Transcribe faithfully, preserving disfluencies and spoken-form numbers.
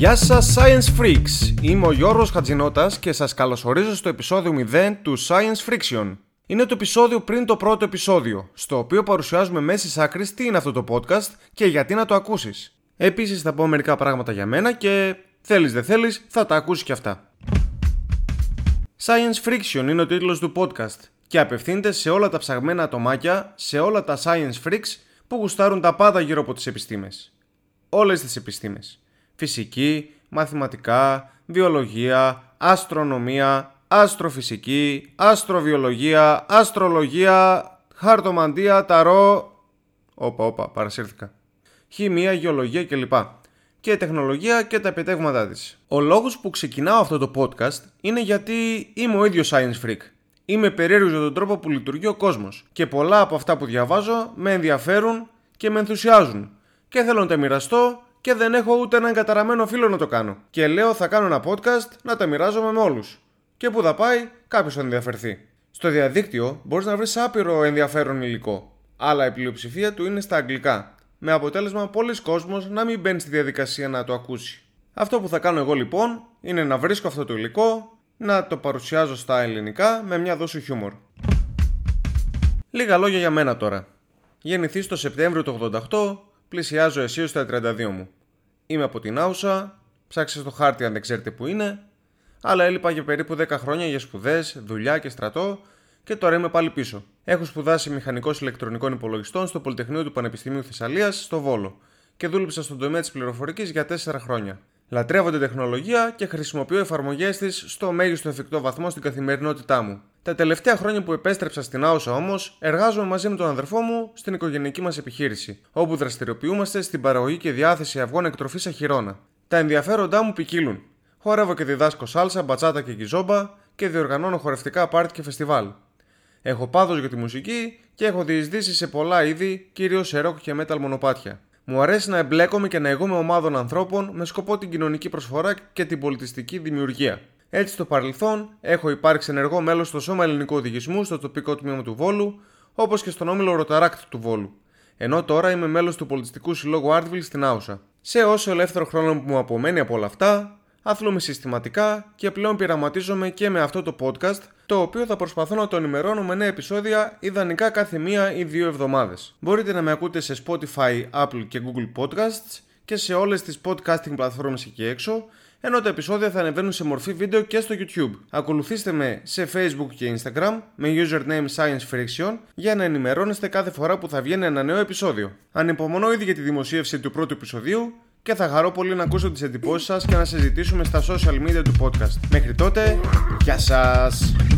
Γεια σας Science Freaks, είμαι ο Γιώργος Χατζινώτας και σας καλωσορίζω στο επεισόδιο μηδέν του Science Friction. Είναι το επεισόδιο πριν το πρώτο επεισόδιο, στο οποίο παρουσιάζουμε μέσης άκρης τι είναι αυτό το podcast και γιατί να το ακούσεις. Επίσης θα πω μερικά πράγματα για μένα και θέλεις δεν θέλεις θα τα ακούσεις και αυτά. Science Friction είναι ο τίτλος του podcast και απευθύνεται σε όλα τα ψαγμένα ατομάκια, σε όλα τα Science Freaks που γουστάρουν τα πάντα γύρω από τις επιστήμες. Όλες τις επιστήμες. Φυσική, μαθηματικά, βιολογία, αστρονομία, αστροφυσική, αστροβιολογία, αστρολογία, χαρτομαντία, ταρό, όπα όπα παρασύρθηκα, χημεία, γεωλογία κλπ. Και τεχνολογία και τα επιτεύγματά της. Ο λόγος που ξεκινάω αυτό το podcast είναι γιατί είμαι ο ίδιος science freak. Είμαι περίεργος για τον τρόπο που λειτουργεί ο κόσμος και πολλά από αυτά που διαβάζω με ενδιαφέρουν και με ενθουσιάζουν και θέλω να τα μοιραστώ. Και δεν έχω ούτε έναν καταραμένο φίλο να το κάνω. Και λέω θα κάνω ένα podcast να τα μοιράζομαι με όλους. Και που θα πάει, κάποιος θα ενδιαφερθεί. Στο διαδίκτυο μπορείς να βρεις άπειρο ενδιαφέρον υλικό. Αλλά η πλειοψηφία του είναι στα αγγλικά. Με αποτέλεσμα πολλοί κόσμος να μην μπαίνει στη διαδικασία να το ακούσει. Αυτό που θα κάνω εγώ λοιπόν είναι να βρίσκω αυτό το υλικό, να το παρουσιάζω στα ελληνικά με μια δόση χιούμορ. Λίγα λόγια για μένα τώρα. Γεννηθεί το Σεπτέμβριο του ογδόντα οκτώ. Πλησιάζω εσύ στα τριάντα δύο μου. Είμαι από την Άουσα, ψάξε στο χάρτη αν δεν ξέρετε που είναι, αλλά έλειπα για περίπου δέκα χρόνια για σπουδές, δουλειά και στρατό και τώρα είμαι πάλι πίσω. Έχω σπουδάσει μηχανικός ηλεκτρονικών υπολογιστών στο Πολυτεχνείο του Πανεπιστημίου Θεσσαλίας, στο Βόλο και δούλεψα στον τομέα της πληροφορικής για τέσσερα χρόνια. Λατρεύω την τεχνολογία και χρησιμοποιώ εφαρμογές της στο μέγιστο εφικτό βαθμό στην καθημερινότητά μου. Τα τελευταία χρόνια που επέστρεψα στην Άουσα όμως, εργάζομαι μαζί με τον αδερφό μου στην οικογενειακή μας επιχείρηση, όπου δραστηριοποιούμαστε στην παραγωγή και διάθεση αυγών εκτροφής αχυρώνα. Τα ενδιαφέροντά μου ποικίλουν. Χορεύω και διδάσκω σάλσα, μπατσάτα και γκιζόμπα και διοργανώνω χορευτικά πάρτι και φεστιβάλ. Έχω πάθος για τη μουσική και έχω διεισδύσει σε πολλά είδη, κυρίως σε ροκ και metal μονοπάτια. Μου αρέσει να εμπλέκομαι και να ηγούμε ομάδων ανθρώπων με σκοπό την κοινωνική προσφορά και την πολιτιστική δημιουργία. Έτσι, στο παρελθόν, έχω υπάρξει ενεργό μέλος στο Σώμα Ελληνικού Οδηγισμού στο τοπικό τμήμα του Βόλου, όπως και στον Όμιλο Ροταράκτη του Βόλου. Ενώ τώρα είμαι μέλος του Πολιτιστικού Συλλόγου Artville στην Άουσα. Σε όσο ελεύθερο χρόνο που μου απομένει από όλα αυτά, αθλούμαι συστηματικά και πλέον πειραματίζομαι και με αυτό το podcast, το οποίο θα προσπαθώ να το ενημερώνω με νέα επεισόδια, ιδανικά κάθε μία ή δύο εβδομάδες. Μπορείτε να με ακούτε σε Spotify, Apple και Google Podcasts και σε όλες τις podcasting πλατφόρμες εκεί έξω, ενώ τα επεισόδια θα ανεβαίνουν σε μορφή βίντεο και στο YouTube. Ακολουθήστε με σε Facebook και Instagram με username Science Friction για να ενημερώνεστε κάθε φορά που θα βγαίνει ένα νέο επεισόδιο. Ανυπομονώ ήδη για τη δημοσίευση του πρώτου επεισοδίου και θα χαρώ πολύ να ακούσω τις εντυπώσεις σας και να συζητήσουμε στα social media του podcast. Μέχρι τότε, γεια σας!